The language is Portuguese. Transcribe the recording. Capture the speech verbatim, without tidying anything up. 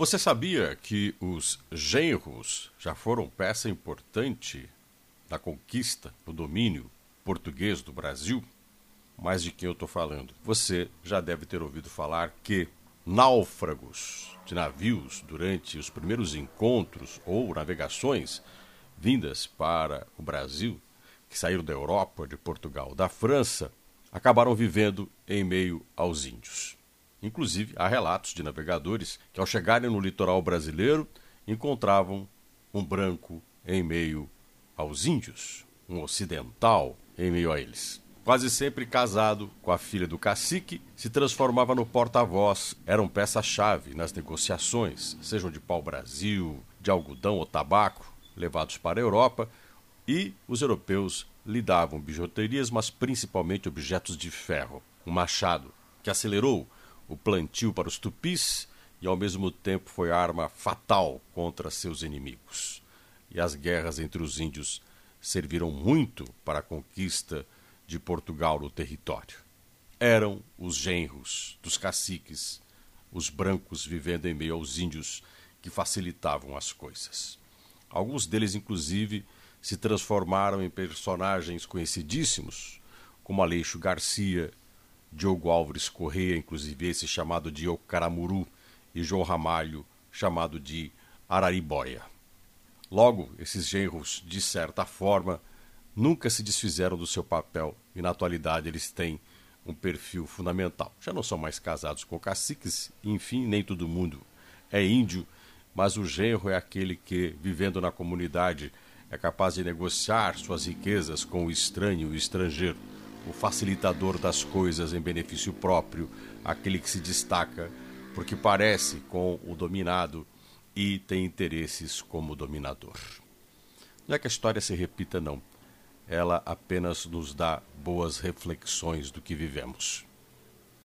Você sabia que os genros já foram peça importante da conquista do domínio português do Brasil? Mas de quem eu estou falando? Você já deve ter ouvido falar que náufragos de navios durante os primeiros encontros ou navegações vindas para o Brasil, que saíram da Europa, de Portugal, da França, acabaram vivendo em meio aos índios. Inclusive, há relatos de navegadores que, ao chegarem no litoral brasileiro, encontravam um branco em meio aos índios, um ocidental em meio a eles. Quase sempre casado com a filha do cacique, se transformava no porta-voz. Eram peça-chave nas negociações, sejam de pau-brasil, de algodão ou tabaco, levados para a Europa, e os europeus lhe davam bijuterias, mas principalmente objetos de ferro. Um machado que acelerou o plantio para os tupis e, ao mesmo tempo, foi arma fatal contra seus inimigos. E as guerras entre os índios serviram muito para a conquista de Portugal no território. Eram os genros dos caciques, os brancos vivendo em meio aos índios, que facilitavam as coisas. Alguns deles, inclusive, se transformaram em personagens conhecidíssimos, como Aleixo Garcia, Diogo Alvarez Correia, inclusive esse chamado de Okaramuru, e João Ramalho, chamado de Arariboia. Logo, esses genros, de certa forma, nunca se desfizeram do seu papel e, na atualidade, eles têm um perfil fundamental. Já não são mais casados com caciques, enfim, nem todo mundo é índio, mas o genro é aquele que, vivendo na comunidade, é capaz de negociar suas riquezas com o estranho e o estrangeiro. O facilitador das coisas em benefício próprio, aquele que se destaca porque parece com o dominado e tem interesses como dominador. Não é que a história se repita, não. Ela apenas nos dá boas reflexões do que vivemos.